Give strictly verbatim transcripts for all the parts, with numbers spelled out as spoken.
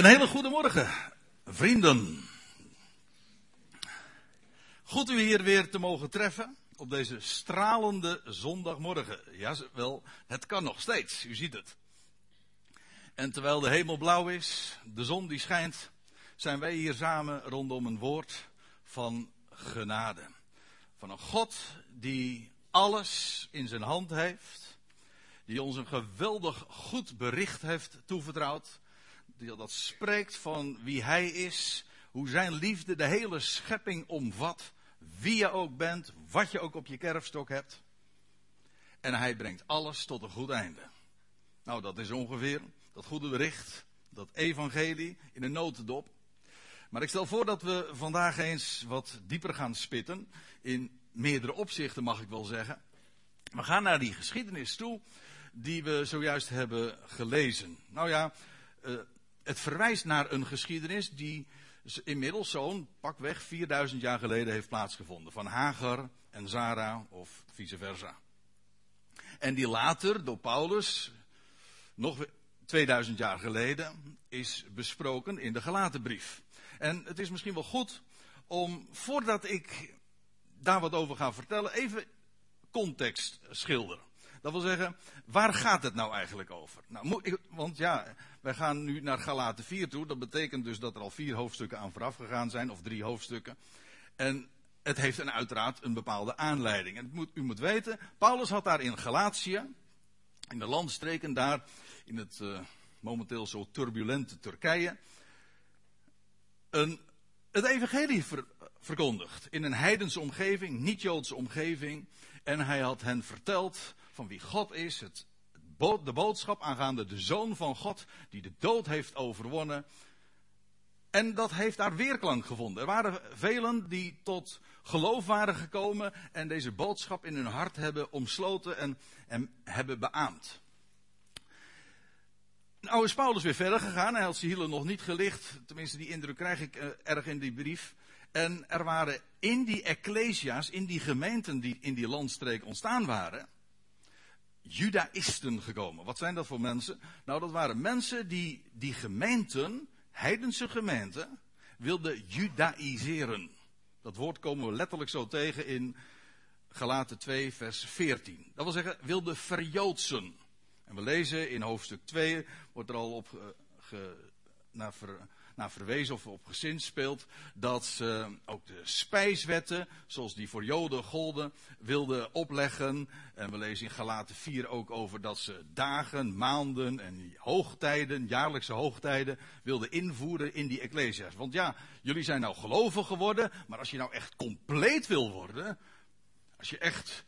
Een hele goede morgen, vrienden. Goed u hier weer te mogen treffen op deze stralende zondagmorgen. Ja, wel, het kan nog steeds, u ziet het. En terwijl de hemel blauw is, de zon die schijnt, zijn wij hier samen rondom een woord van genade. Van een God die alles in zijn hand heeft, die ons een geweldig goed bericht heeft toevertrouwd. Dat spreekt van wie hij is, hoe zijn liefde de hele schepping omvat, wie je ook bent, wat je ook op je kerfstok hebt. En hij brengt alles tot een goed einde. Nou, dat is ongeveer dat goede bericht, dat evangelie in een notendop. Maar ik stel voor dat we vandaag eens wat dieper gaan spitten, in meerdere opzichten mag ik wel zeggen. We gaan naar die geschiedenis toe die we zojuist hebben gelezen. Nou ja... Uh, Het verwijst naar een geschiedenis die inmiddels zo'n pakweg vierduizend jaar geleden heeft plaatsgevonden. Van Hagar en Sara of vice versa. En die later door Paulus, nog tweeduizend jaar geleden, is besproken in de Galatenbrief. En het is misschien wel goed om, voordat ik daar wat over ga vertellen, even context schilderen. Dat wil zeggen, waar gaat het nou eigenlijk over? Nou, want ja, wij gaan nu naar Galaten vier toe. Dat betekent dus dat er al vier hoofdstukken aan vooraf gegaan zijn, of drie hoofdstukken. En het heeft een, uiteraard een bepaalde aanleiding. En het moet, u moet weten, Paulus had daar in Galatië, in de landstreken daar, in het uh, momenteel zo turbulente Turkije, een, het evangelie ver, verkondigd. In een heidense omgeving, niet-joodse omgeving. En hij had hen verteld van wie God is, het, de boodschap aangaande de Zoon van God, die de dood heeft overwonnen. En dat heeft daar weerklank gevonden. Er waren velen die tot geloof waren gekomen en deze boodschap in hun hart hebben omsloten en, en hebben beaamd. Nou is Paulus weer verder gegaan, hij had zijn hielen nog niet gelicht, tenminste die indruk krijg ik erg in die brief. En er waren in die ecclesia's, in die gemeenten die in die landstreek ontstaan waren, Judaïsten gekomen. Wat zijn dat voor mensen? Nou, dat waren mensen die die gemeenten, heidense gemeenten, wilden judaïseren. Dat woord komen we letterlijk zo tegen in Galaten twee vers veertien. Dat wil zeggen, wilden verjoodsen. En we lezen in hoofdstuk twee, wordt er al op uh, ge, naar, ver, naar verwezen of op gezinspeeld, dat ze ook de spijswetten, zoals die voor Joden golden, wilden opleggen. En we lezen in Galaten vier ook over dat ze dagen, maanden en hoogtijden, jaarlijkse hoogtijden, wilden invoeren in die ecclesia's. Want ja, jullie zijn nou gelovig geworden, maar als je nou echt compleet wil worden, als je echt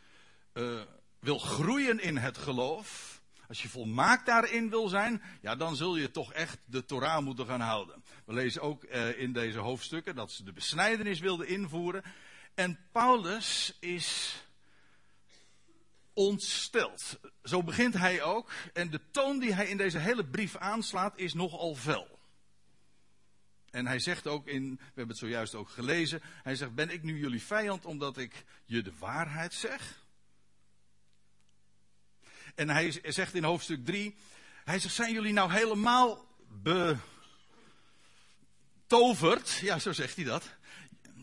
uh, wil groeien in het geloof, als je volmaakt daarin wil zijn, ja, dan zul je toch echt de Torah moeten gaan houden. We lezen ook eh, in deze hoofdstukken dat ze de besnijdenis wilden invoeren. En Paulus is ontsteld. Zo begint hij ook. En de toon die hij in deze hele brief aanslaat is nogal fel. En hij zegt ook in, we hebben het zojuist ook gelezen, hij zegt, ben ik nu jullie vijand omdat ik je de waarheid zeg? En hij zegt in hoofdstuk drie, hij zegt, zijn jullie nou helemaal betoverd? Ja, zo zegt hij dat.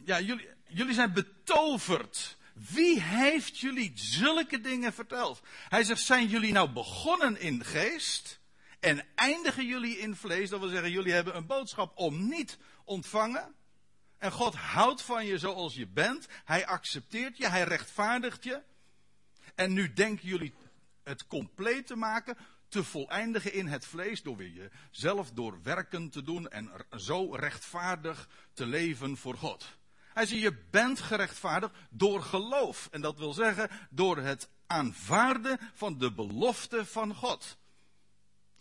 Ja, jullie, jullie zijn betoverd. Wie heeft jullie zulke dingen verteld? Hij zegt, zijn jullie nou begonnen in geest en eindigen jullie in vlees? Dat wil zeggen, jullie hebben een boodschap om niet ontvangen. En God houdt van je zoals je bent. Hij accepteert je, hij rechtvaardigt je. En nu denken jullie het compleet te maken, te voleindigen in het vlees, door weer jezelf door werken te doen en zo rechtvaardig te leven voor God. Hij zegt, je bent gerechtvaardigd door geloof. En dat wil zeggen, door het aanvaarden van de belofte van God.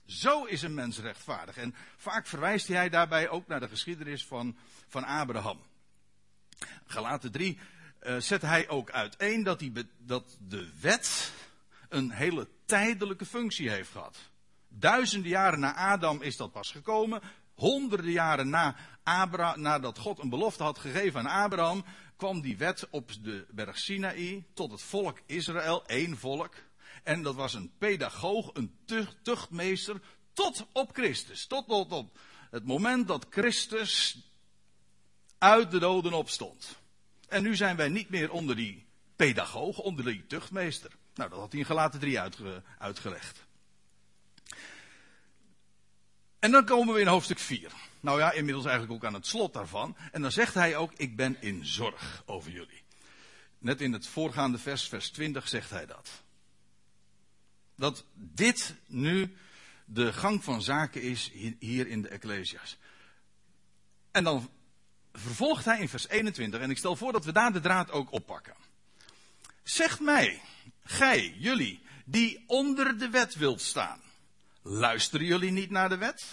Zo is een mens rechtvaardig. En vaak verwijst hij daarbij ook naar de geschiedenis van, van Abraham. Galaten drie uh, zet hij ook uiteen dat, die, dat de wet een hele tijdelijke functie heeft gehad. Duizenden jaren na Adam is dat pas gekomen. Honderden jaren na Abra, nadat God een belofte had gegeven aan Abraham, kwam die wet op de berg Sinaï tot het volk Israël, één volk. En dat was een pedagoog, een tuchtmeester, tot op Christus. Tot, tot op Het moment dat Christus uit de doden opstond. En nu zijn wij niet meer onder die pedagoog, onder die tuchtmeester. Nou, dat had hij in Galaten drie uitge, uitgelegd. En dan komen we in hoofdstuk vier. Nou ja, inmiddels eigenlijk ook aan het slot daarvan. En dan zegt hij ook, ik ben in zorg over jullie. Net in het voorgaande vers, vers twintig, zegt hij dat. Dat dit nu de gang van zaken is hier in de Ecclesias. En dan vervolgt hij in vers eenentwintig. En ik stel voor dat we daar de draad ook oppakken. Zegt mij, gij, jullie, die onder de wet wilt staan. Luisteren jullie niet naar de wet?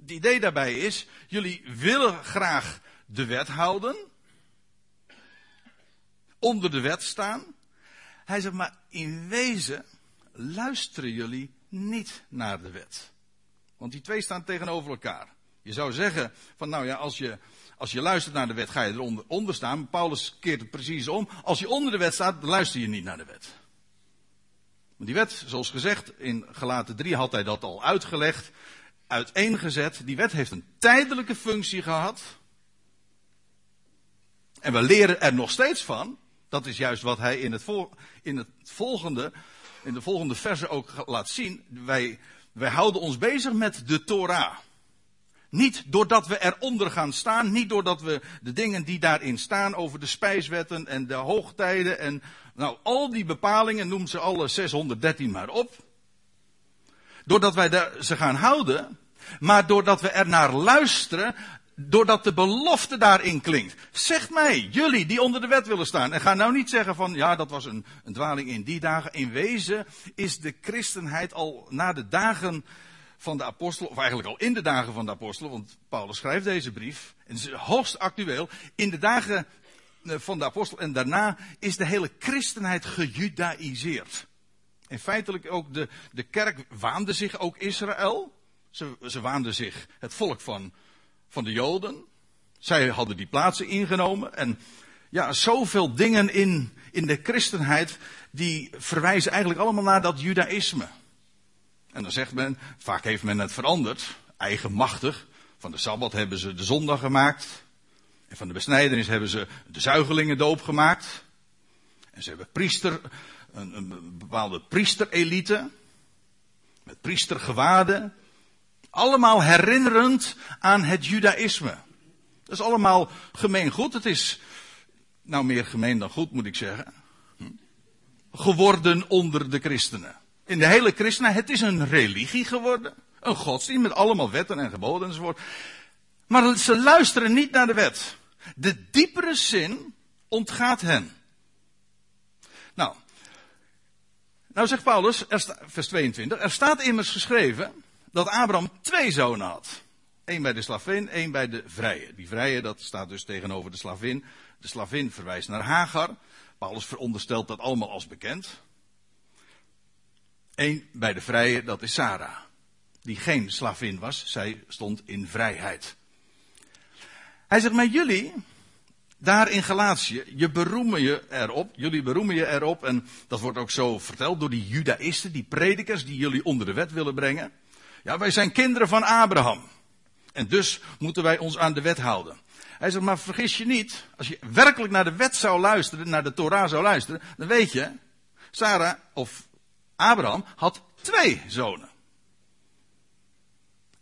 Het idee daarbij is, jullie willen graag de wet houden. Onder de wet staan. Hij zegt, maar in wezen luisteren jullie niet naar de wet. Want die twee staan tegenover elkaar. Je zou zeggen, van nou ja, als je, als je luistert naar de wet, ga je eronder onder staan. Paulus keert het precies om. Als je onder de wet staat, dan luister je niet naar de wet. Want die wet, zoals gezegd, in Galaten drie had hij dat al uitgelegd, uiteengezet. Die wet heeft een tijdelijke functie gehad. En we leren er nog steeds van. Dat is juist wat hij in het, vol, in het volgende, in de volgende verse ook laat zien. Wij, wij houden ons bezig met de Torah. Niet doordat we eronder gaan staan. Niet doordat we de dingen die daarin staan over de spijswetten en de hoogtijden. En nou, al die bepalingen, noem ze alle zeshonderddertien maar op. Doordat wij daar, ze gaan houden. Maar doordat we er naar luisteren. Doordat de belofte daarin klinkt. Zegt mij, jullie die onder de wet willen staan. En ga nou niet zeggen van, ja, dat was een, een dwaling in die dagen. In wezen is de christenheid al na de dagen van de apostelen, of eigenlijk al in de dagen van de apostelen, want Paulus schrijft deze brief, en het is hoogst actueel, in de dagen van de apostelen en daarna is de hele christenheid gejudaïseerd. En feitelijk ook de, de kerk waande zich ook Israël. Ze, ze waande zich het volk van, van de Joden. Zij hadden die plaatsen ingenomen. En ja, zoveel dingen in, in de christenheid die verwijzen eigenlijk allemaal naar dat judaïsme. En dan zegt men, vaak heeft men het veranderd, eigenmachtig. Van de Sabbat hebben ze de zondag gemaakt. En van de besnijdenis hebben ze de zuigelingendoop gemaakt. En ze hebben priester, een, een bepaalde priesterelite. Met priestergewaden. Allemaal herinnerend aan het judaïsme. Dat is allemaal gemeen goed. Het is, nou meer gemeen dan goed moet ik zeggen. Hm? Geworden onder de christenen. In de hele christenheid, het is een religie geworden. Een godsdienst met allemaal wetten en geboden enzovoort. Maar ze luisteren niet naar de wet. De diepere zin ontgaat hen. Nou, nou zegt Paulus, er sta, vers tweeëntwintig, er staat immers geschreven dat Abraham twee zonen had. Eén bij de slavin, één bij de vrije. Die vrije, dat staat dus tegenover de slavin. De slavin verwijst naar Hagar. Paulus veronderstelt dat allemaal als bekend. Eén bij de vrije, dat is Sara. Die geen slavin was, zij stond in vrijheid. Hij zegt, maar jullie, daar in Galatië, je beroemen je erop, jullie beroemen je erop, en dat wordt ook zo verteld door die judaïsten, die predikers, die jullie onder de wet willen brengen. Ja, wij zijn kinderen van Abraham. En dus moeten wij ons aan de wet houden. Hij zegt, maar vergis je niet, als je werkelijk naar de wet zou luisteren, naar de Torah zou luisteren, dan weet je, Sara, of Abraham had twee zonen.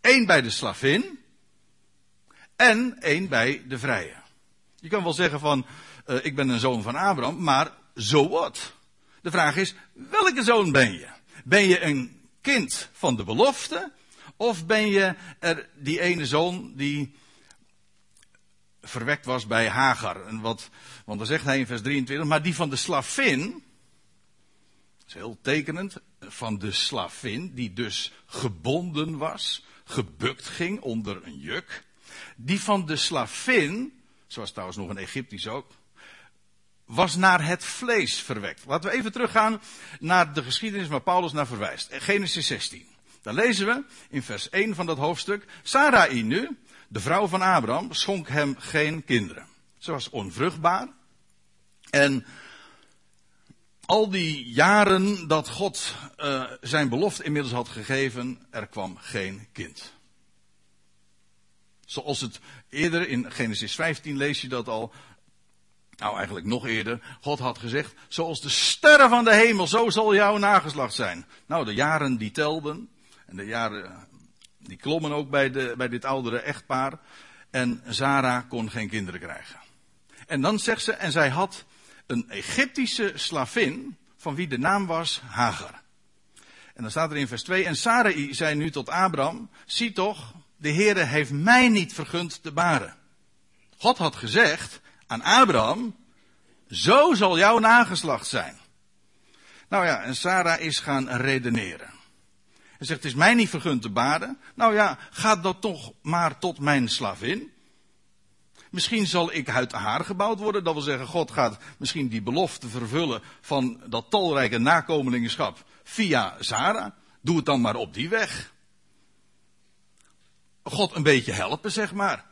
Eén bij de slavin en één bij de vrije. Je kan wel zeggen van, uh, ik ben een zoon van Abraham, maar so what? De vraag is, welke zoon ben je? Ben je een kind van de belofte? Of ben je er die ene zoon die verwekt was bij Hagar? En wat, want dan zegt hij in vers drieëntwintig, maar die van de slavin... Heel tekenend, van de slavin, die dus gebonden was, gebukt ging onder een juk. Die van de slavin, zoals trouwens nog een Egyptisch ook, was naar het vlees verwekt. Laten we even teruggaan naar de geschiedenis waar Paulus naar verwijst. Genesis zestien. Daar lezen we in vers één van dat hoofdstuk. Sarai nu, de vrouw van Abraham, schonk hem geen kinderen. Ze was onvruchtbaar en... Al die jaren dat God uh, zijn belofte inmiddels had gegeven, er kwam geen kind. Zoals het eerder in Genesis vijftien lees je dat al. Nou, eigenlijk nog eerder. God had gezegd, zoals de sterren van de hemel, zo zal jouw nageslacht zijn. Nou, de jaren die telden. En de jaren die klommen ook bij, de, bij dit oudere echtpaar. En Sara kon geen kinderen krijgen. En dan zegt ze, en zij had een Egyptische slavin, van wie de naam was Hagar. En dan staat er in vers twee, en Sarai zei nu tot Abraham, zie toch, de Heere heeft mij niet vergund te baren. God had gezegd aan Abraham, zo zal jouw nageslacht zijn. Nou ja, en Sara is gaan redeneren. En zegt, het is mij niet vergund te baren. Nou ja, ga dat toch maar tot mijn slavin. Misschien zal ik uit haar gebouwd worden. Dat wil zeggen, God gaat misschien die belofte vervullen van dat talrijke nakomelingenschap via Sara. Doe het dan maar op die weg. God een beetje helpen, zeg maar.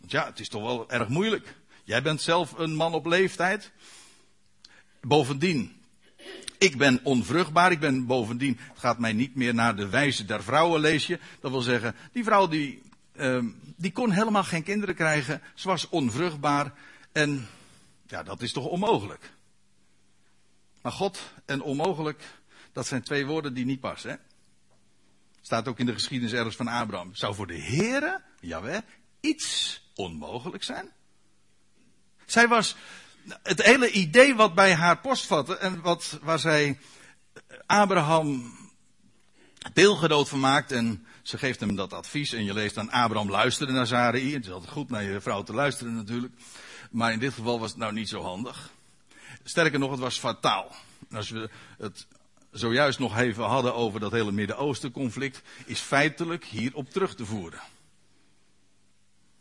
Want ja, het is toch wel erg moeilijk. Jij bent zelf een man op leeftijd. Bovendien, ik ben onvruchtbaar. Ik ben bovendien, het gaat mij niet meer naar de wijze der vrouwen, lees je. Dat wil zeggen, die vrouw die... Um, die kon helemaal geen kinderen krijgen. Ze was onvruchtbaar. En ja, dat is toch onmogelijk. Maar God en onmogelijk, dat zijn twee woorden die niet passen. Hè? Staat ook in de geschiedenis ergens van Abraham. Zou voor de Heere, jawel, iets onmogelijk zijn? Zij was, het hele idee wat bij haar postvatte en wat, waar zij Abraham deelgenoot van maakt en ze geeft hem dat advies en je leest dan Abraham luisteren naar Sarai. Het is altijd goed naar je vrouw te luisteren natuurlijk. Maar in dit geval was het nou niet zo handig. Sterker nog, het was fataal. Als we het zojuist nog even hadden over dat hele Midden-Oosten conflict, is feitelijk hierop terug te voeren.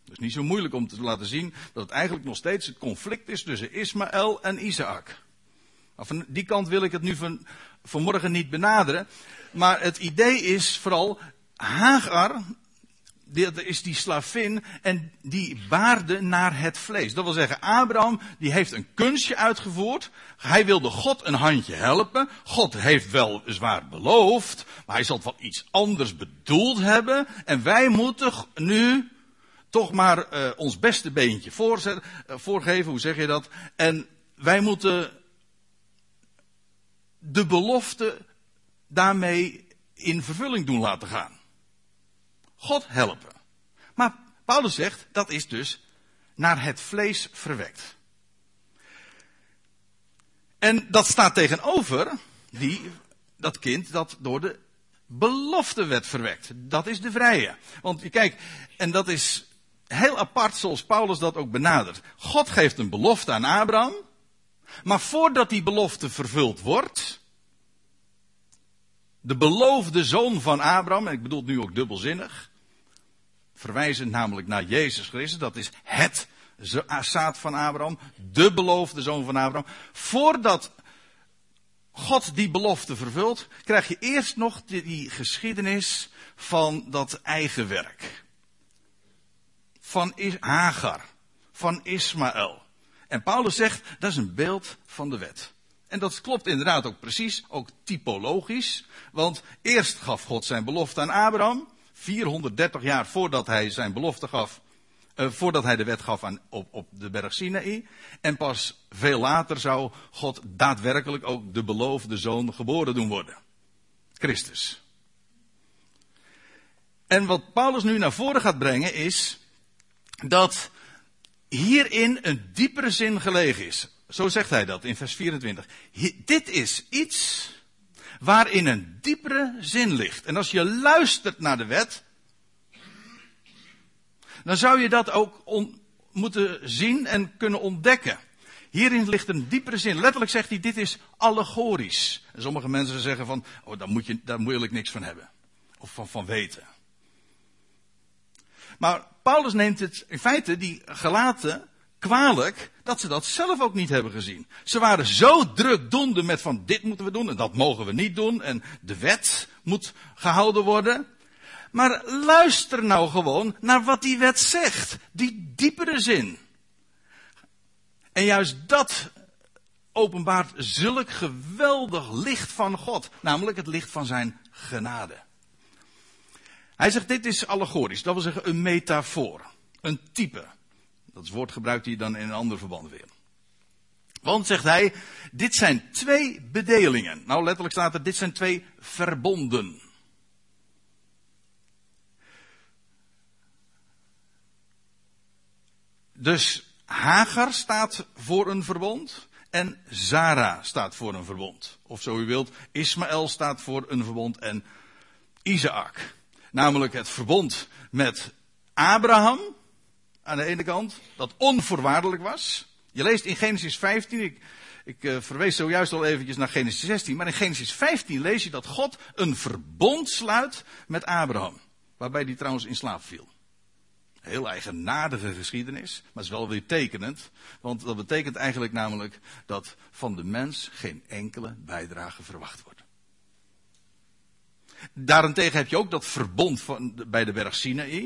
Dus niet zo moeilijk om te laten zien dat het eigenlijk nog steeds het conflict is tussen Ismaël en Isaac. Maar van die kant wil ik het nu van, vanmorgen niet benaderen. Maar het idee is vooral, Hagar, dat is die slavin, en die baarde naar het vlees. Dat wil zeggen, Abraham, die heeft een kunstje uitgevoerd. Hij wilde God een handje helpen. God heeft wel zwaar beloofd, maar hij zal het wel iets anders bedoeld hebben. En wij moeten nu toch maar uh, ons beste beentje voorzet, uh, voorgeven, hoe zeg je dat? En wij moeten de belofte daarmee in vervulling doen laten gaan. God helpen. Maar Paulus zegt, dat is dus naar het vlees verwekt. En dat staat tegenover die, dat kind dat door de belofte werd verwekt. Dat is de vrije. Want kijk, en dat is heel apart zoals Paulus dat ook benadert. God geeft een belofte aan Abraham. Maar voordat die belofte vervuld wordt, de beloofde zoon van Abraham, en ik bedoel het nu ook dubbelzinnig, verwijzend namelijk naar Jezus Christus, dat is het zaad van Abraham, de beloofde zoon van Abraham. Voordat God die belofte vervult, krijg je eerst nog die, die geschiedenis van dat eigen werk. Van Hagar, van Ismaël. En Paulus zegt, dat is een beeld van de wet. En dat klopt inderdaad ook precies, ook typologisch. Want eerst gaf God zijn belofte aan Abraham. vierhonderddertig jaar voordat hij zijn belofte gaf. Eh, voordat hij de wet gaf aan, op, op de berg Sinaï. En pas veel later zou God daadwerkelijk ook de beloofde zoon geboren doen worden. Christus. En wat Paulus nu naar voren gaat brengen is dat hierin een diepere zin gelegen is. Zo zegt hij dat in vers vierentwintig. Dit is iets waarin een diepere zin ligt. En als je luistert naar de wet, dan zou je dat ook on, moeten zien en kunnen ontdekken. Hierin ligt een diepere zin. Letterlijk zegt hij, dit is allegorisch. En sommige mensen zeggen van, oh, daar moet je, daar moet ik niks van hebben. Of van, van weten. Maar Paulus neemt het in feite, die Galaten, kwalijk dat ze dat zelf ook niet hebben gezien. Ze waren zo drukdoende met van dit moeten we doen en dat mogen we niet doen en de wet moet gehouden worden. Maar luister nou gewoon naar wat die wet zegt. Die diepere zin. En juist dat openbaart zulk geweldig licht van God. Namelijk het licht van zijn genade. Hij zegt, dit is allegorisch, dat wil zeggen een metafoor, een type. Dat woord gebruikt hij dan in een ander verband weer. Want, zegt hij, dit zijn twee bedelingen. Nou, letterlijk staat er, dit zijn twee verbonden. Dus Hagar staat voor een verbond en Sara staat voor een verbond. Of zo u wilt, Ismaël staat voor een verbond en Isaac. Namelijk het verbond met Abraham aan de ene kant, dat onvoorwaardelijk was. Je leest in Genesis vijftien, ik, ik uh, verwees zojuist al eventjes naar Genesis zestien, maar in Genesis vijftien lees je dat God een verbond sluit met Abraham. Waarbij die trouwens in slaap viel. Heel eigenaardige geschiedenis, maar het is wel weer tekenend. Want dat betekent eigenlijk namelijk dat van de mens geen enkele bijdrage verwacht wordt. Daarentegen heb je ook dat verbond van, bij de berg Sinaï.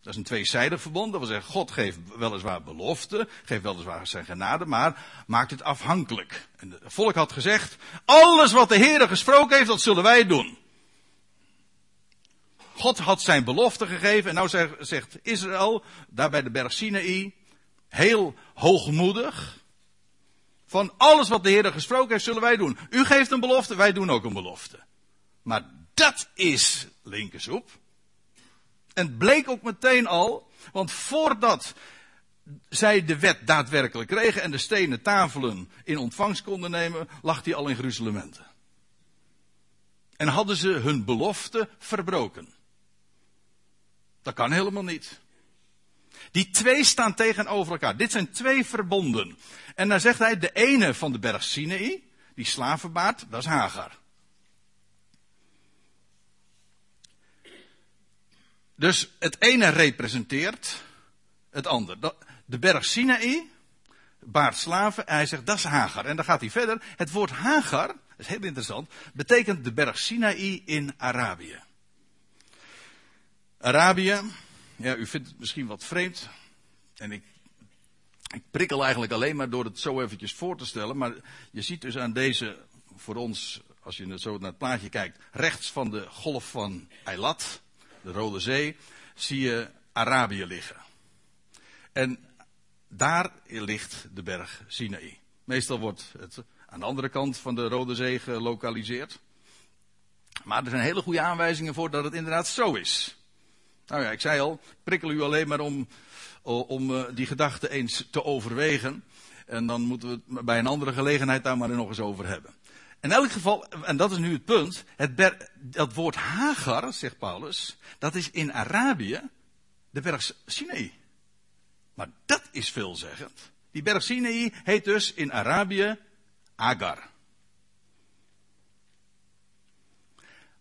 Dat is een tweezijdig verbond. Dat wil zeggen, God geeft weliswaar belofte, geeft weliswaar zijn genade, maar maakt het afhankelijk. En het volk had gezegd, alles wat de Heere gesproken heeft, dat zullen wij doen. God had zijn belofte gegeven en nou zegt Israël, daar bij de berg Sinaï, heel hoogmoedig, van alles wat de Heer gesproken heeft zullen wij doen. U geeft een belofte, wij doen ook een belofte. Maar dat is linkersoep. En het bleek ook meteen al, want voordat zij de wet daadwerkelijk kregen en de stenen tafelen in ontvangst konden nemen, lag die al in gruzelementen. En hadden ze hun belofte verbroken. Dat kan helemaal niet. Die twee staan tegenover elkaar. Dit zijn twee verbonden. En dan zegt hij, de ene van de berg Sinaï, die slavenbaard, dat is Hagar. Dus het ene representeert het ander. De berg Sinaï baart slaven en hij zegt, dat is Hagar. En dan gaat hij verder. Het woord Hagar, dat is heel interessant, betekent de berg Sinaï in Arabië. Arabië, ja, u vindt het misschien wat vreemd. En ik, ik prikkel eigenlijk alleen maar door het zo eventjes voor te stellen. Maar je ziet dus aan deze, voor ons, als je zo naar het plaatje kijkt, rechts van de golf van Eilat, de Rode Zee, zie je Arabië liggen. En daar ligt de berg Sinaï. Meestal wordt het aan de andere kant van de Rode Zee gelokaliseerd. Maar er zijn hele goede aanwijzingen voor dat het inderdaad zo is. Nou ja, ik zei al, prikkel u alleen maar om, om die gedachte eens te overwegen. En dan moeten we het bij een andere gelegenheid daar maar nog eens over hebben. In elk geval, en dat is nu het punt, het ber, dat woord Hagar, zegt Paulus, dat is in Arabië de berg Sinaï. Maar dat is veelzeggend. Die berg Sinaï heet dus in Arabië Hagar.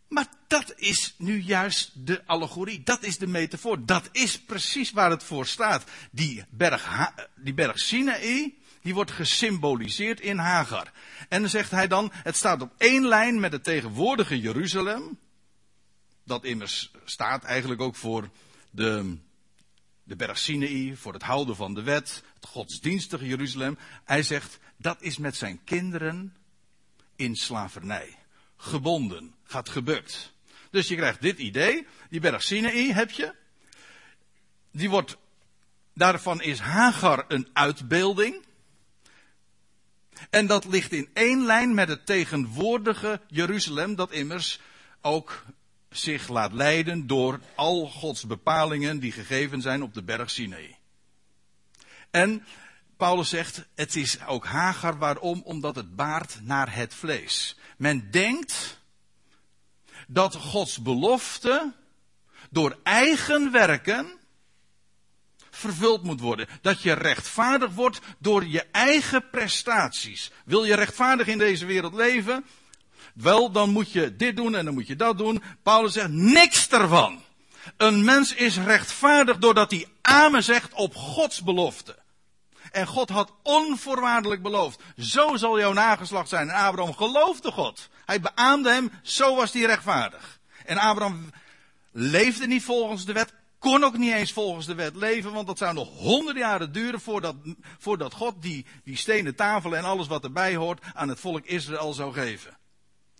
Maar dat is nu juist de allegorie, dat is de metafoor, dat is precies waar het voor staat. Die berg, ha- die berg Sinaï, die wordt gesymboliseerd in Hagar. En dan zegt hij dan, het staat op één lijn met het tegenwoordige Jeruzalem, dat immers staat eigenlijk ook voor de, de berg Sinaï, voor het houden van de wet, het godsdienstige Jeruzalem. Hij zegt, dat is met zijn kinderen in slavernij. Gebonden, gaat gebukt. Dus je krijgt dit idee, die berg Sinaï heb je. Die wordt, daarvan is Hagar een uitbeelding. En dat ligt in één lijn met het tegenwoordige Jeruzalem, dat immers ook zich laat leiden door al Gods bepalingen die gegeven zijn op de berg Sinaï. En Paulus zegt, het is ook Hagar, waarom? Omdat het baart naar het vlees. Men denkt dat Gods belofte door eigen werken vervuld moet worden. Dat je rechtvaardig wordt door je eigen prestaties. Wil je rechtvaardig in deze wereld leven? Wel, dan moet je dit doen en dan moet je dat doen. Paulus zegt, niks ervan. Een mens is rechtvaardig doordat hij amen zegt op Gods belofte. En God had onvoorwaardelijk beloofd, zo zal jouw nageslacht zijn. En Abraham geloofde God. Hij beaamde hem, zo was hij rechtvaardig. En Abraham leefde niet volgens de wet, kon ook niet eens volgens de wet leven, want dat zou nog honderden jaren duren voordat, voordat God die, die stenen tafelen en alles wat erbij hoort aan het volk Israël zou geven.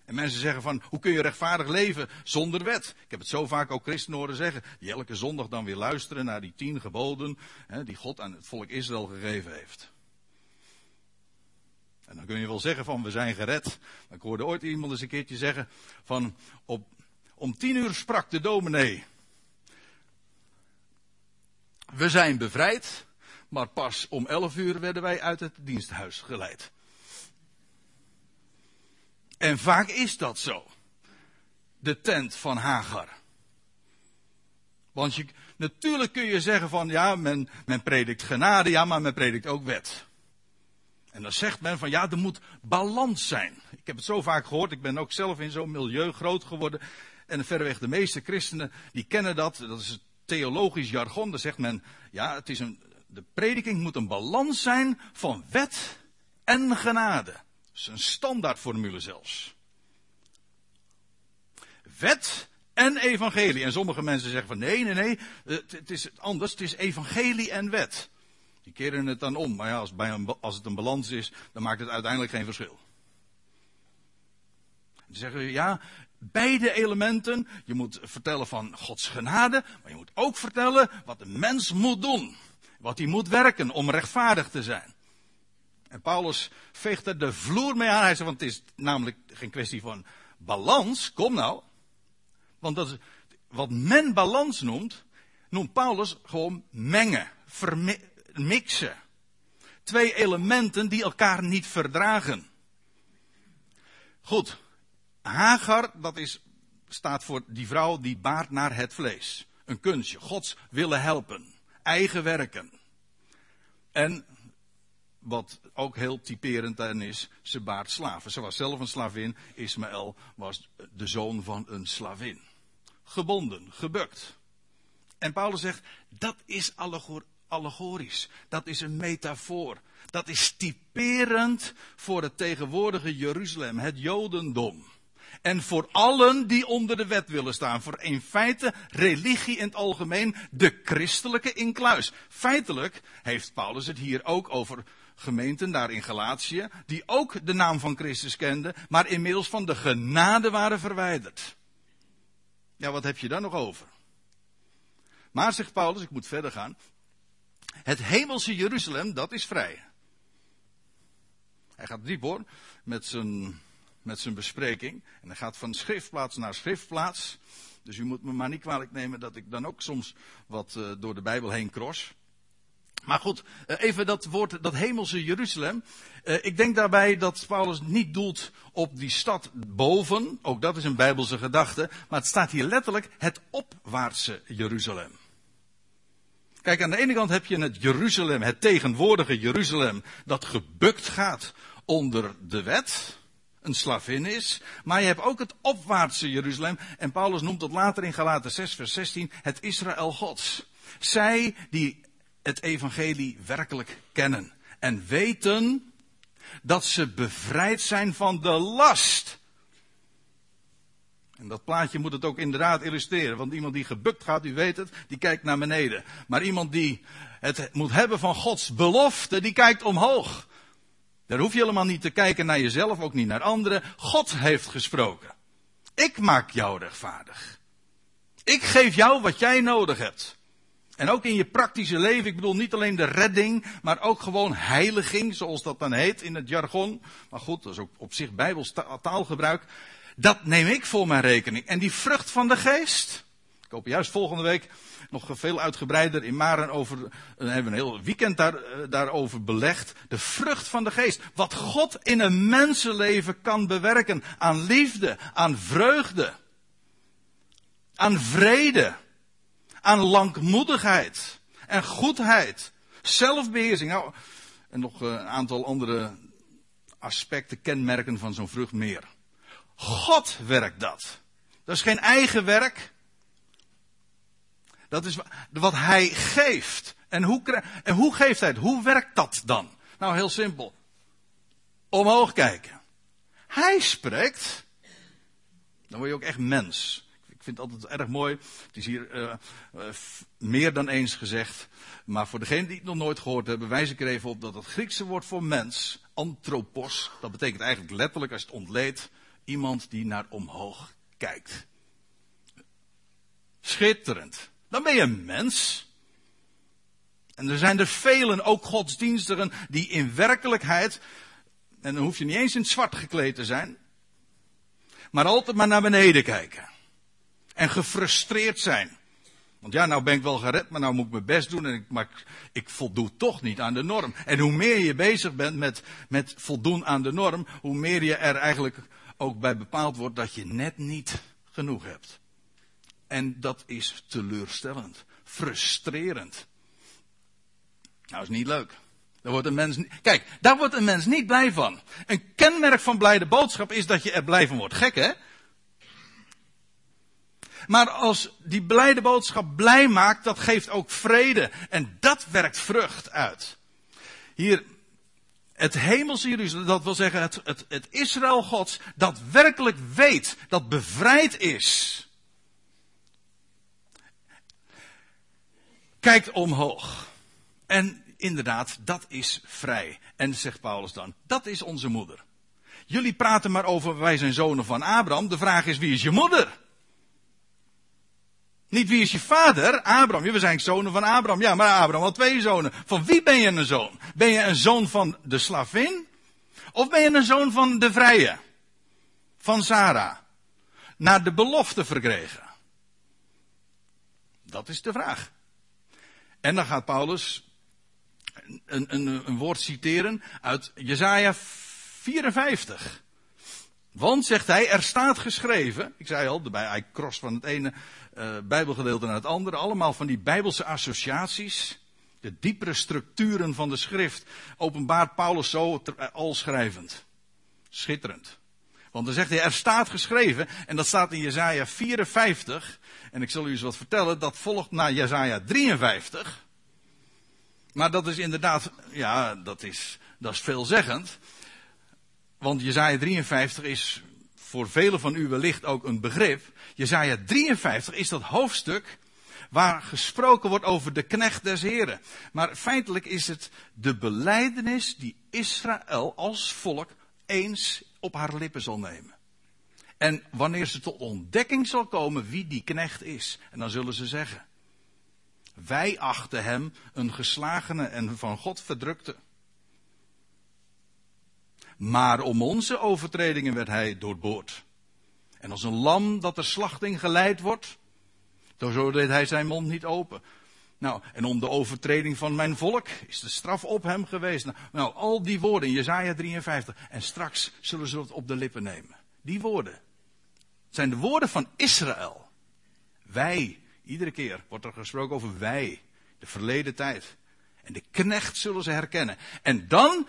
En mensen zeggen van, hoe kun je rechtvaardig leven zonder wet? Ik heb het zo vaak ook christenen horen zeggen, die elke zondag dan weer luisteren naar die tien geboden, hè, die God aan het volk Israël gegeven heeft. En dan kun je wel zeggen van, we zijn gered. Maar ik hoorde ooit iemand eens een keertje zeggen van, op, om tien uur sprak de dominee. We zijn bevrijd, maar pas om elf uur werden wij uit het diensthuis geleid. En vaak is dat zo. De tent van Hagar. Want je, natuurlijk kun je zeggen van, ja, men, men predikt genade, ja, maar men predikt ook wet. En dan zegt men van, ja, er moet balans zijn. Ik heb het zo vaak gehoord, ik ben ook zelf in zo'n milieu groot geworden. En verreweg de meeste christenen, die kennen dat, dat is het theologisch jargon. Dan zegt men, ja, het is een, de prediking moet een balans zijn van wet en genade. Dat is een standaardformule zelfs. Wet en evangelie. En sommige mensen zeggen van, nee, nee, nee, het, het is anders, het is evangelie en wet. Die keren het dan om, maar ja, als, bij een, als het een balans is, dan maakt het uiteindelijk geen verschil. Dan zeggen we, ja, beide elementen, je moet vertellen van Gods genade, maar je moet ook vertellen wat de mens moet doen. Wat hij moet werken om rechtvaardig te zijn. En Paulus veegt er de vloer mee aan, hij zegt, want het is namelijk geen kwestie van balans, kom nou. Want dat is, wat men balans noemt, noemt Paulus gewoon mengen, vermengen. Mixen. Twee elementen die elkaar niet verdragen. Goed. Hagar, dat is, staat voor die vrouw die baart naar het vlees. Een kunstje. Gods willen helpen. Eigen werken. En, wat ook heel typerend aan is, ze baart slaven. Ze was zelf een slavin. Ismaël was de zoon van een slavin. Gebonden, gebukt. En Paulus zegt, dat is allegorie. Allegorisch. Dat is een metafoor. Dat is typerend voor het tegenwoordige Jeruzalem, het Jodendom. En voor allen die onder de wet willen staan. Voor in feite religie in het algemeen, de christelijke incluis. Feitelijk heeft Paulus het hier ook over gemeenten daar in Galatië, die ook de naam van Christus kenden, maar inmiddels van de genade waren verwijderd. Ja, wat heb je daar nog over? Maar, zegt Paulus, ik moet verder gaan. Het hemelse Jeruzalem, dat is vrij. Hij gaat diep hoor, met zijn, met zijn bespreking. En hij gaat van schriftplaats naar schriftplaats. Dus u moet me maar niet kwalijk nemen dat ik dan ook soms wat uh, door de Bijbel heen cross. Maar goed, uh, even dat woord, dat hemelse Jeruzalem. Uh, ik denk daarbij dat Paulus niet doelt op die stad boven. Ook dat is een Bijbelse gedachte. Maar het staat hier letterlijk het opwaartse Jeruzalem. Kijk, aan de ene kant heb je het Jeruzalem, het tegenwoordige Jeruzalem, dat gebukt gaat onder de wet, een slavin is. Maar je hebt ook het opwaartse Jeruzalem, en Paulus noemt dat later in Galaten zes vers zestien, het Israël Gods. Zij die het evangelie werkelijk kennen en weten dat ze bevrijd zijn van de last. En dat plaatje moet het ook inderdaad illustreren. Want iemand die gebukt gaat, u weet het, die kijkt naar beneden. Maar iemand die het moet hebben van Gods belofte, die kijkt omhoog. Daar hoef je helemaal niet te kijken naar jezelf, ook niet naar anderen. God heeft gesproken. Ik maak jou rechtvaardig. Ik geef jou wat jij nodig hebt. En ook in je praktische leven, ik bedoel niet alleen de redding, maar ook gewoon heiliging, zoals dat dan heet in het jargon. Maar goed, dat is ook op zich Bijbels taalgebruik. Dat neem ik voor mijn rekening. En die vrucht van de geest. Ik hoop juist volgende week nog veel uitgebreider in Maren over. We hebben een heel weekend daar, daarover belegd. De vrucht van de geest. Wat God in een mensenleven kan bewerken. Aan liefde, aan vreugde. Aan vrede. Aan langmoedigheid. En goedheid. Zelfbeheersing. Nou, en nog een aantal andere aspecten, kenmerken van zo'n vrucht meer. God werkt dat. Dat is geen eigen werk. Dat is wat hij geeft. En hoe, en hoe geeft hij het? Hoe werkt dat dan? Nou, heel simpel. Omhoog kijken. Hij spreekt. Dan word je ook echt mens. Ik vind het altijd erg mooi. Het is hier uh, uh, meer dan eens gezegd. Maar voor degenen die het nog nooit gehoord hebben, wijs ik er even op dat het Griekse woord voor mens, anthropos, dat betekent eigenlijk letterlijk als je het ontleedt, Iemand die naar omhoog kijkt. Schitterend. Dan ben je een mens. En er zijn er velen, ook godsdienstigen, die in werkelijkheid, en dan hoef je niet eens in het zwart gekleed te zijn, maar altijd maar naar beneden kijken. En gefrustreerd zijn. Want ja, nou ben ik wel gered, maar nou moet ik mijn best doen. En ik, maar ik, ik voldoe toch niet aan de norm. En hoe meer je bezig bent met, met voldoen aan de norm, hoe meer je er eigenlijk ook bij bepaald wordt dat je net niet genoeg hebt. En dat is teleurstellend. Frustrerend. Nou, is niet leuk. Daar wordt een mens, kijk, daar wordt een mens niet blij van. Een kenmerk van blijde boodschap is dat je er blij van wordt. Gek, hè? Maar als die blijde boodschap blij maakt, dat geeft ook vrede. En dat werkt vrucht uit. Hier, het hemelse Jeruzalem, dat wil zeggen het, het, het Israël Gods, dat werkelijk weet, dat bevrijd is. Kijkt omhoog. En inderdaad, dat is vrij. En zegt Paulus dan, dat is onze moeder. Jullie praten maar over, wij zijn zonen van Abraham. De vraag is, wie is je moeder? Niet wie is je vader? Abraham. We zijn zonen van Abraham. Ja, maar Abraham had twee zonen. Van wie ben je een zoon? Ben je een zoon van de slavin? Of ben je een zoon van de vrije? Van Sara. Naar de belofte verkregen. Dat is de vraag. En dan gaat Paulus een, een, een woord citeren uit Jezaja vierenvijftig. Want, zegt hij, er staat geschreven, ik zei al, hij cross van het ene uh, bijbelgedeelte naar het andere, allemaal van die bijbelse associaties, de diepere structuren van de schrift, openbaart Paulus zo ter, al schrijvend. Schitterend. Want dan zegt hij, er staat geschreven, en dat staat in Jezaja vierenvijftig, en ik zal u eens wat vertellen, dat volgt na Jezaja drieënvijftig. Maar dat is inderdaad, ja, dat is, dat is veelzeggend. Want Jezaja drieënvijftig is voor velen van u wellicht ook een begrip. Jezaja drieënvijftig is dat hoofdstuk waar gesproken wordt over de knecht des Heren. Maar feitelijk is het de belijdenis die Israël als volk eens op haar lippen zal nemen. En wanneer ze tot ontdekking zal komen wie die knecht is. En dan zullen ze zeggen. Wij achten hem een geslagene en van God verdrukte. Maar om onze overtredingen werd hij doorboord. En als een lam dat ter slachting geleid wordt. Zo deed hij zijn mond niet open. Nou, en om de overtreding van mijn volk is de straf op hem geweest. Nou, nou al die woorden in Jesaja drieënvijftig. En straks zullen ze het op de lippen nemen. Die woorden. Het zijn de woorden van Israël. Wij. Iedere keer wordt er gesproken over wij. De verleden tijd. En de knecht zullen ze herkennen. En dan,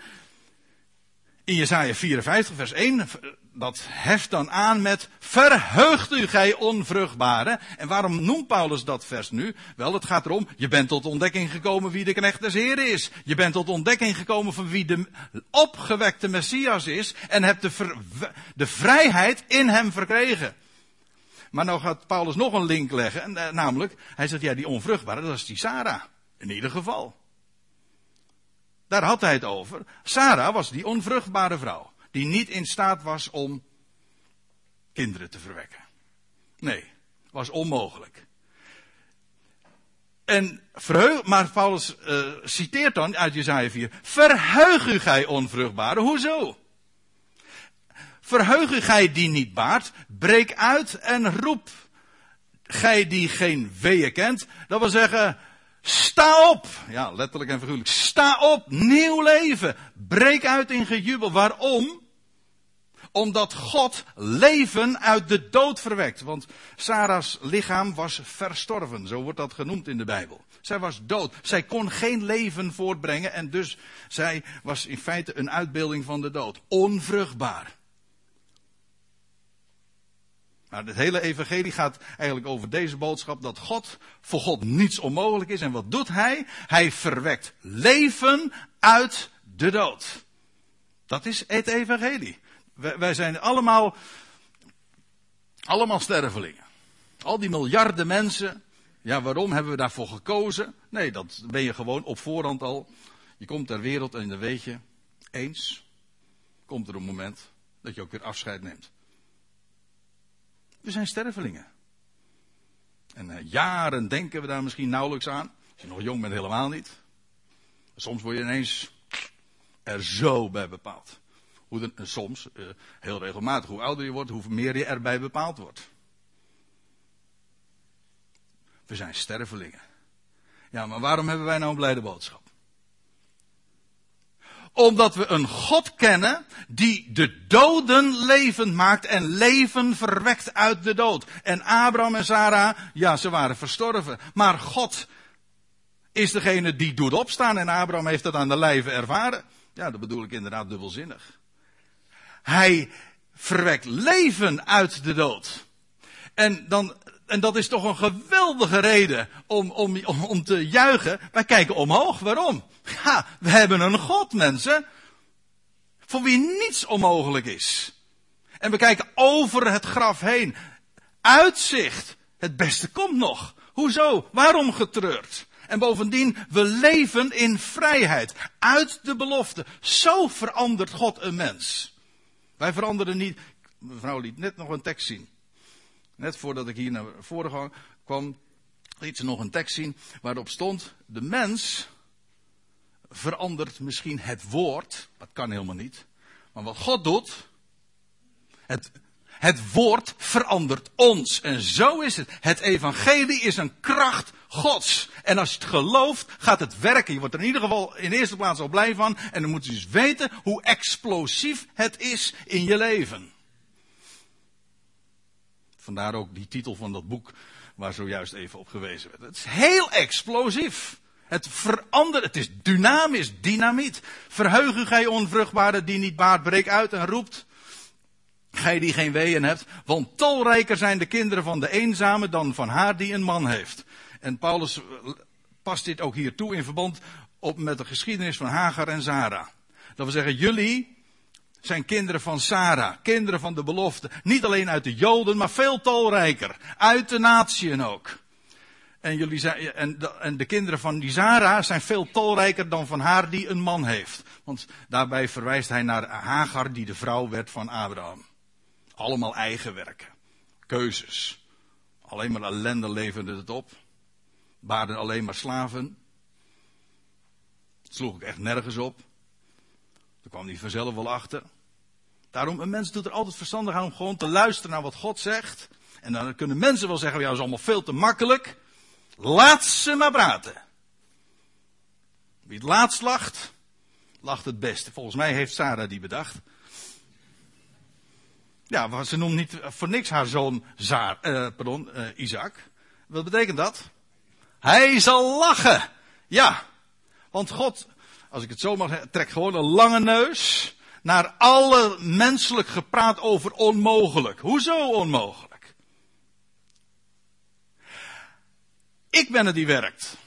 in Jesaja vierenvijftig vers één, dat heft dan aan met, verheugt u gij onvruchtbare. En waarom noemt Paulus dat vers nu? Wel, het gaat erom, je bent tot ontdekking gekomen wie de knecht des Heren is. Je bent tot ontdekking gekomen van wie de opgewekte Messias is. En hebt de, ver, de vrijheid in hem verkregen. Maar nou gaat Paulus nog een link leggen. En, eh, namelijk, hij zegt, ja, die onvruchtbare, dat is die Sara. In ieder geval. Daar had hij het over. Sara was die onvruchtbare vrouw. Die niet in staat was om kinderen te verwekken. Nee, was onmogelijk. En verheug, maar Paulus uh, citeert dan uit Jesaja vier. Verheug u gij onvruchtbare, hoezo? Verheug u gij die niet baart, breek uit en roep. Gij die geen weeën kent, dat wil zeggen, sta op. Ja, letterlijk en figuurlijk. Sta op, nieuw leven. Breek uit in gejubel. Waarom? Omdat God leven uit de dood verwekt. Want Sara's lichaam was verstorven. Zo wordt dat genoemd in de Bijbel. Zij was dood. Zij kon geen leven voortbrengen. En dus zij was in feite een uitbeelding van de dood. Onvruchtbaar. Maar het hele evangelie gaat eigenlijk over deze boodschap, dat God, voor God niets onmogelijk is. En wat doet hij? Hij verwekt leven uit de dood. Dat is het evangelie. Wij, wij zijn allemaal, allemaal stervelingen. Al die miljarden mensen, ja, waarom hebben we daarvoor gekozen? Nee, dat ben je gewoon op voorhand al. Je komt ter wereld en dan weet je, eens komt er een moment dat je ook weer afscheid neemt. We zijn stervelingen. En uh, jaren denken we daar misschien nauwelijks aan. Als je nog jong bent, helemaal niet. Soms word je ineens er zo bij bepaald. Hoe de, uh, soms, uh, heel regelmatig, hoe ouder je wordt, hoe meer je erbij bepaald wordt. We zijn stervelingen. Ja, maar waarom hebben wij nou een blijde boodschap? Omdat we een God kennen die de doden levend maakt en leven verwekt uit de dood. En Abraham en Sara, ja, ze waren verstorven. Maar God is degene die doet opstaan en Abraham heeft dat aan de lijve ervaren. Ja, dat bedoel ik inderdaad dubbelzinnig. Hij verwekt leven uit de dood. En dan... En dat is toch een geweldige reden om, om, om te juichen. Wij kijken omhoog. Waarom? Ja, we hebben een God, mensen. Voor wie niets onmogelijk is. En we kijken over het graf heen. Uitzicht. Het beste komt nog. Hoezo? Waarom getreurd? En bovendien, we leven in vrijheid. Uit de belofte. Zo verandert God een mens. Wij veranderen niet. Mevrouw liet net nog een tekst zien. Net voordat ik hier naar voren kwam, liet ze nog een tekst zien waarop stond: de mens verandert misschien het woord, dat kan helemaal niet. Maar wat God doet, het, het woord verandert ons. En zo is het. Het evangelie is een kracht Gods. En als je het gelooft, gaat het werken. Je wordt er in ieder geval in eerste plaats al blij van. En dan moet je dus weten hoe explosief het is in je leven. Vandaar ook die titel van dat boek waar zojuist even op gewezen werd. Het is heel explosief. Het verandert, het is dynamisch, dynamiet. Verheug u, gij onvruchtbare die niet baart, breekt uit en roept. Gij die geen weeën hebt, want talrijker zijn de kinderen van de eenzame dan van haar die een man heeft. En Paulus past dit ook hier toe in verband op met de geschiedenis van Hagar en Sara. Dat wil zeggen, jullie zijn kinderen van Sara, kinderen van de belofte. Niet alleen uit de Joden, maar veel talrijker. Uit de natieën ook. En, jullie zijn, en, de, en de kinderen van die Sara zijn veel talrijker dan van haar die een man heeft. Want daarbij verwijst hij naar Hagar die de vrouw werd van Abraham. Allemaal eigen werken. Keuzes. Alleen maar ellende leverde het op. Baarden alleen maar slaven. Dat sloeg ik echt nergens op. Daar kwam hij vanzelf wel achter. Daarom, een mens doet er altijd verstandig aan om gewoon te luisteren naar wat God zegt. En dan kunnen mensen wel zeggen, ja, dat is allemaal veel te makkelijk. Laat ze maar praten. Wie het laatst lacht, lacht het beste. Volgens mij heeft Sara die bedacht. Ja, ze noemt niet voor niks haar zoon Zaar, eh, pardon, eh, Isaac. Wat betekent dat? Hij zal lachen. Ja, want God... Als ik het zo mag zeggen, trek gewoon een lange neus naar alle menselijk gepraat over onmogelijk. Hoezo onmogelijk? Ik ben het die werkt.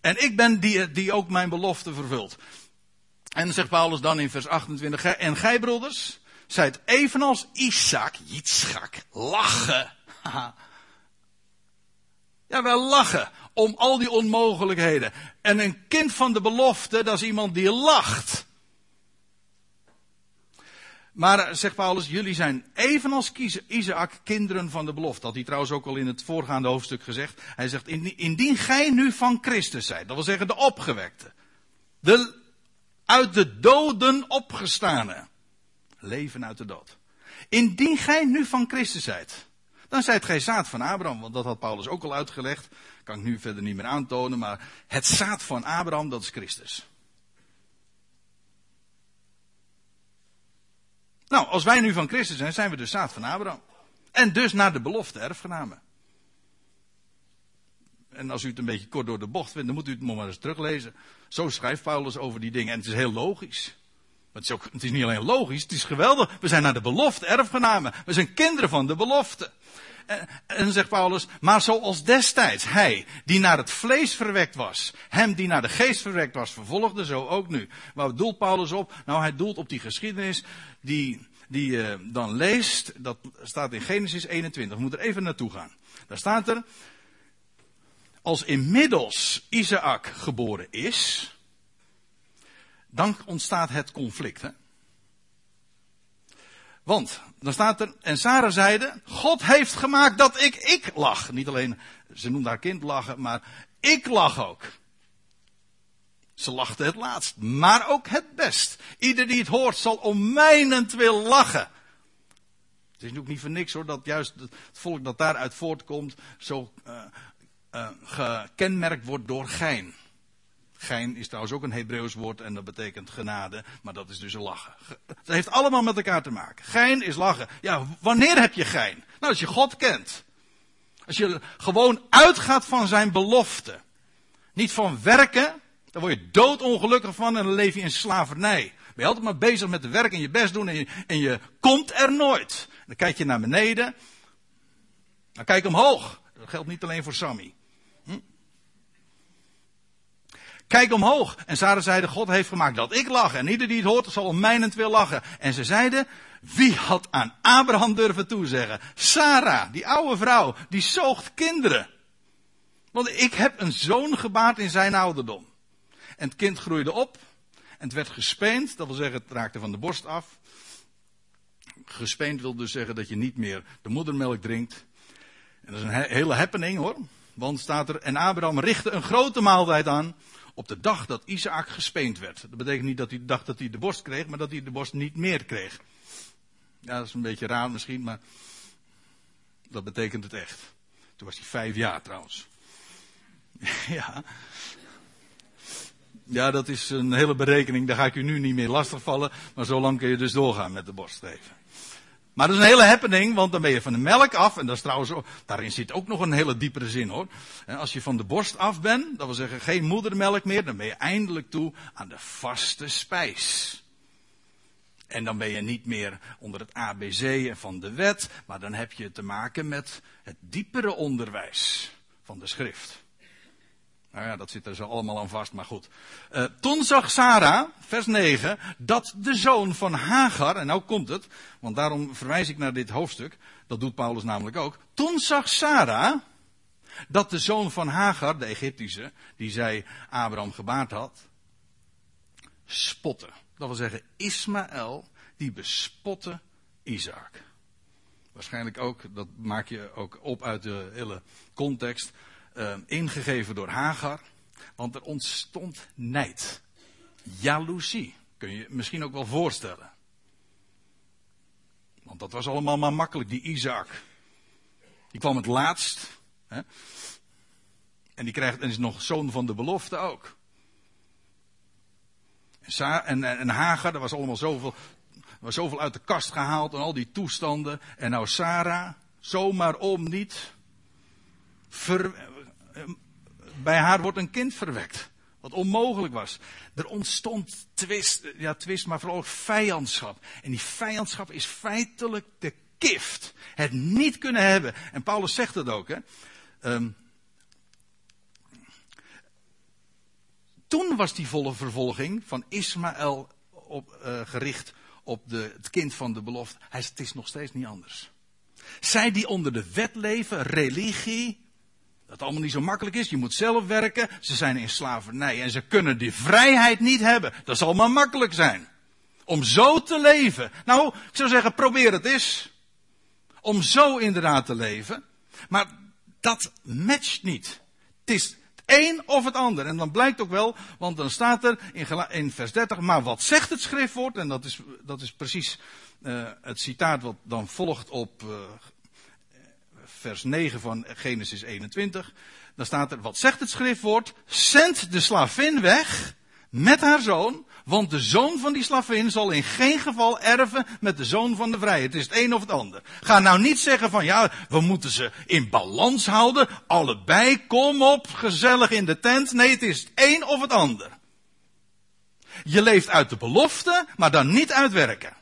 En ik ben die, die ook mijn belofte vervult. En zegt Paulus dan in vers achtentwintig. En gij broeders, zijt evenals Isaac, Yitzchak, lachen. Ja, wij lachen om al die onmogelijkheden. En een kind van de belofte, dat is iemand die lacht. Maar, zegt Paulus, jullie zijn evenals Isaac kinderen van de belofte. Dat had hij trouwens ook al in het voorgaande hoofdstuk gezegd. Hij zegt, indien gij nu van Christus zijt, dat wil zeggen de opgewekte. De uit de doden opgestane. Leven uit de dood. Indien gij nu van Christus zijt. Dan zijt gij zaad van Abraham, want dat had Paulus ook al uitgelegd. Kan ik nu verder niet meer aantonen, maar het zaad van Abraham, dat is Christus. Nou, als wij nu van Christus zijn, zijn we dus zaad van Abraham. En dus naar de belofte erfgenamen. En als u het een beetje kort door de bocht vindt, dan moet u het nog maar eens teruglezen. Zo schrijft Paulus over die dingen en het is heel logisch. Maar het is, ook, het is niet alleen logisch, het is geweldig. We zijn naar de belofte erfgenamen. We zijn kinderen van de belofte. En, en zegt Paulus, maar zoals destijds hij die naar het vlees verwekt was, hem die naar de geest verwekt was, vervolgde, zo ook nu. Waar doelt Paulus op? Nou, hij doelt op die geschiedenis die, die je uh, dan leest. Dat staat in Genesis eenentwintig. We moeten er even naartoe gaan. Daar staat er, als inmiddels Isaac geboren is... Dan ontstaat het conflict. Hè? Want, dan staat er, en Sara zeide, God heeft gemaakt dat ik, ik lach. Niet alleen, ze noemde haar kind lachen, maar ik lach ook. Ze lachte het laatst, maar ook het best. Ieder die het hoort zal om mijnentwil lachen. Het is natuurlijk niet voor niks hoor, dat juist het volk dat daaruit voortkomt, zo uh, uh, gekenmerkt wordt door gein. Gein is trouwens ook een Hebreeuws woord en dat betekent genade, maar dat is dus een lachen. Het heeft allemaal met elkaar te maken. Gein is lachen. Ja, wanneer heb je gein? Nou, als je God kent. Als je gewoon uitgaat van zijn belofte. Niet van werken, daar word je doodongelukkig van en dan leef je in slavernij. Ben je altijd maar bezig met de werk en je best doen en je, en je komt er nooit. Dan kijk je naar beneden, dan kijk omhoog. Dat geldt niet alleen voor Sammy. Hm? Kijk omhoog. En Sara zeide, God heeft gemaakt dat ik lach. En ieder die het hoort zal om mijnentwil lachen. En ze zeiden, wie had aan Abraham durven toezeggen? Sara, die oude vrouw, die zoogt kinderen. Want ik heb een zoon gebaard in zijn ouderdom. En het kind groeide op. En het werd gespeend. Dat wil zeggen, het raakte van de borst af. Gespeend wil dus zeggen dat je niet meer de moedermelk drinkt. En dat is een hele happening hoor. Want staat er, en Abraham richtte een grote maaltijd aan op de dag dat Isaac gespeend werd. Dat betekent niet dat hij dacht dat hij de borst kreeg, maar dat hij de borst niet meer kreeg. Ja, dat is een beetje raar misschien, maar dat betekent het echt. Toen was hij vijf jaar trouwens. Ja. Ja, dat is een hele berekening, daar ga ik u nu niet meer lastigvallen, maar zo lang kun je dus doorgaan met de borst geven. Maar dat is een hele happening, want dan ben je van de melk af. En dat is trouwens, daarin zit ook nog een hele diepere zin hoor. En als je van de borst af bent, dat wil zeggen geen moedermelk meer, dan ben je eindelijk toe aan de vaste spijs. En dan ben je niet meer onder het A B C van de wet, maar dan heb je te maken met het diepere onderwijs van de schrift. Nou ja, dat zit er zo allemaal aan vast, maar goed. Uh, Toen zag Sara, vers negen, dat de zoon van Hagar, en nou komt het, want daarom verwijs ik naar dit hoofdstuk, dat doet Paulus namelijk ook. Toen zag Sara, dat de zoon van Hagar, de Egyptische, die zij Abraham gebaard had, spotte. Dat wil zeggen, Ismaël, die bespotte Isaac. Waarschijnlijk ook, dat maak je ook op uit de hele context, Uh, ingegeven door Hagar, want er ontstond nijd. Jaloezie, kun je je misschien ook wel voorstellen. Want dat was allemaal maar makkelijk, die Isaac. Die kwam het laatst. Hè? En die krijgt, en is nog zoon van de belofte ook. En, Sa- en, en, en Hagar, er was allemaal zoveel, er was zoveel uit de kast gehaald en al die toestanden. En nou Sara, zomaar om niet. Ver... Bij haar wordt een kind verwekt. Wat onmogelijk was. Er ontstond twist, ja, twist, maar vooral ook vijandschap. En die vijandschap is feitelijk de kift. Het niet kunnen hebben. En Paulus zegt het ook. Hè? Um, toen was die volle vervolging van Ismaël op, uh, gericht op de, het kind van de belofte. Hij zegt, het is nog steeds niet anders. Zij die onder de wet leven, religie. Dat allemaal niet zo makkelijk is. Je moet zelf werken. Ze zijn in slavernij. En ze kunnen die vrijheid niet hebben. Dat zal maar makkelijk zijn. Om zo te leven. Nou, ik zou zeggen, probeer het eens. Om zo inderdaad te leven. Maar dat matcht niet. Het is het een of het ander. En dan blijkt ook wel. Want dan staat er in, gela- in vers dertig. Maar wat zegt het schriftwoord? En dat is, dat is precies uh, het citaat wat dan volgt op... Uh, vers negen van Genesis eenentwintig, dan staat er, wat zegt het schriftwoord? Zend de slavin weg met haar zoon, want de zoon van die slavin zal in geen geval erven met de zoon van de vrije. Het is het een of het ander. Ga nou niet zeggen van, ja, we moeten ze in balans houden, allebei, kom op, gezellig in de tent. Nee, het is het een of het ander. Je leeft uit de belofte, maar dan niet uit werken.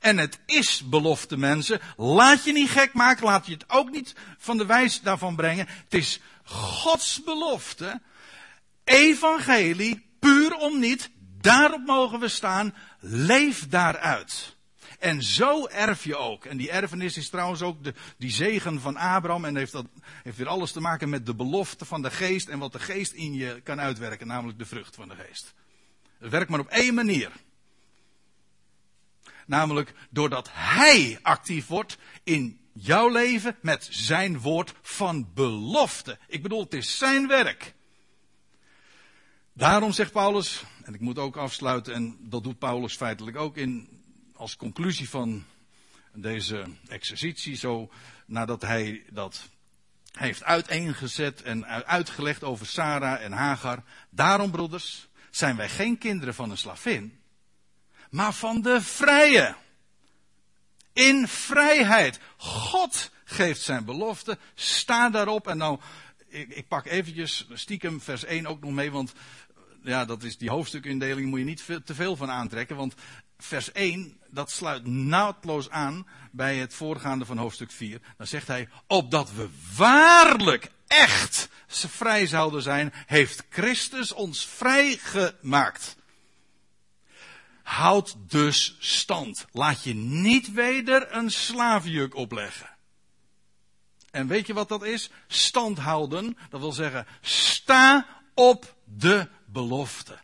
En het is belofte, mensen. Laat je niet gek maken. Laat je het ook niet van de wijs daarvan brengen. Het is Gods belofte. Evangelie, puur om niet. Daarop mogen we staan. Leef daaruit. En zo erf je ook. En die erfenis is trouwens ook de, die zegen van Abraham. En heeft, dat, heeft weer alles te maken met de belofte van de geest. En wat de geest in je kan uitwerken. Namelijk de vrucht van de geest. Het werkt maar op één manier. Namelijk doordat hij actief wordt in jouw leven met zijn woord van belofte. Ik bedoel, het is zijn werk. Daarom zegt Paulus, en ik moet ook afsluiten, en dat doet Paulus feitelijk ook in, als conclusie van deze exercitie, zo nadat hij dat heeft uiteengezet en uitgelegd over Sara en Hagar. Daarom, broeders, zijn wij geen kinderen van een slavin, maar van de vrije. In vrijheid. God geeft zijn belofte. Sta daarop. En nou, ik, ik pak eventjes stiekem vers één ook nog mee. Want ja, dat is die hoofdstukindeling, moet je niet te veel van aantrekken. Want vers één, dat sluit naadloos aan bij het voorgaande van hoofdstuk vier. Dan zegt hij, opdat we waarlijk echt vrij zouden zijn, heeft Christus ons vrijgemaakt. Houd dus stand. Laat je niet weder een slavenjuk opleggen. En weet je wat dat is? Stand houden. Dat wil zeggen, sta op de belofte.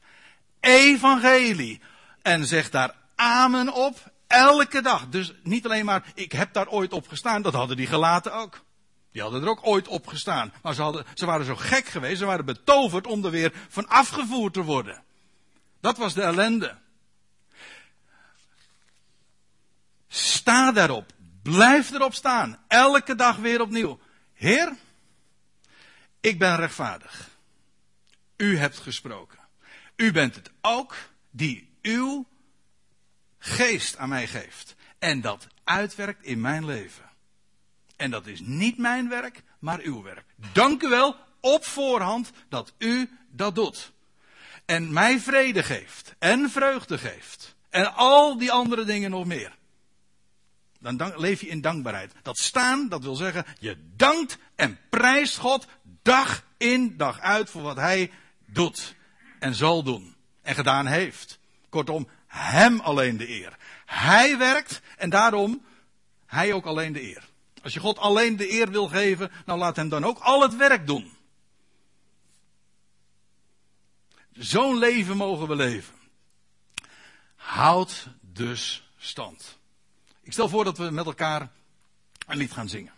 Evangelie. En zeg daar amen op. Elke dag. Dus niet alleen maar, ik heb daar ooit op gestaan. Dat hadden die Galaten ook. Die hadden er ook ooit op gestaan. Maar ze, hadden, ze waren zo gek geweest. Ze waren betoverd om er weer van afgevoerd te worden. Dat was de ellende. Sta daarop. Blijf erop staan. Elke dag weer opnieuw. Heer, ik ben rechtvaardig. U hebt gesproken. U bent het ook die uw geest aan mij geeft. En dat uitwerkt in mijn leven. En dat is niet mijn werk, maar uw werk. Dank u wel op voorhand dat u dat doet. En mij vrede geeft. En vreugde geeft. En al die andere dingen nog meer. Dan dank, leef je in dankbaarheid. Dat staan, dat wil zeggen, je dankt en prijst God dag in dag uit voor wat hij doet. En zal doen. En gedaan heeft. Kortom, hem alleen de eer. Hij werkt en daarom hij ook alleen de eer. Als je God alleen de eer wil geven, nou laat hem dan ook al het werk doen. Zo'n leven mogen we leven. Houd dus stand. Ik stel voor dat we met elkaar een lied gaan zingen.